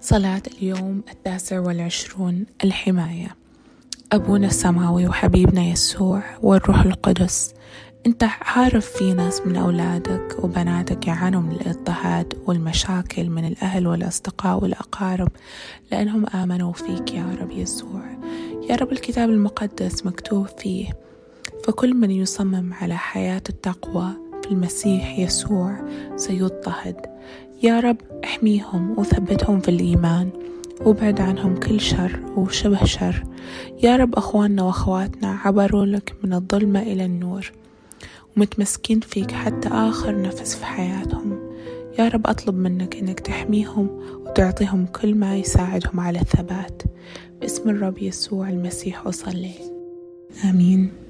صلاة اليوم 29، الحماية. أبونا السماوي وحبيبنا يسوع والروح القدس، أنت عارف في ناس من أولادك وبناتك يعانوا من الاضطهاد والمشاكل من الأهل والأصدقاء والأقارب لأنهم آمنوا فيك يا رب يسوع. يا رب الكتاب المقدس مكتوب فيه: فكل من يصمم على حياة التقوى في المسيح يسوع سيضطهد. يا رب احميهم وثبتهم في الإيمان وابعد عنهم كل شر وشبه شر. يا رب أخواننا وأخواتنا عبروا لك من الظلمة إلى النور ومتمسكين فيك حتى آخر نفس في حياتهم. يا رب أطلب منك أنك تحميهم وتعطيهم كل ما يساعدهم على الثبات. باسم الرب يسوع المسيح أصلي، آمين.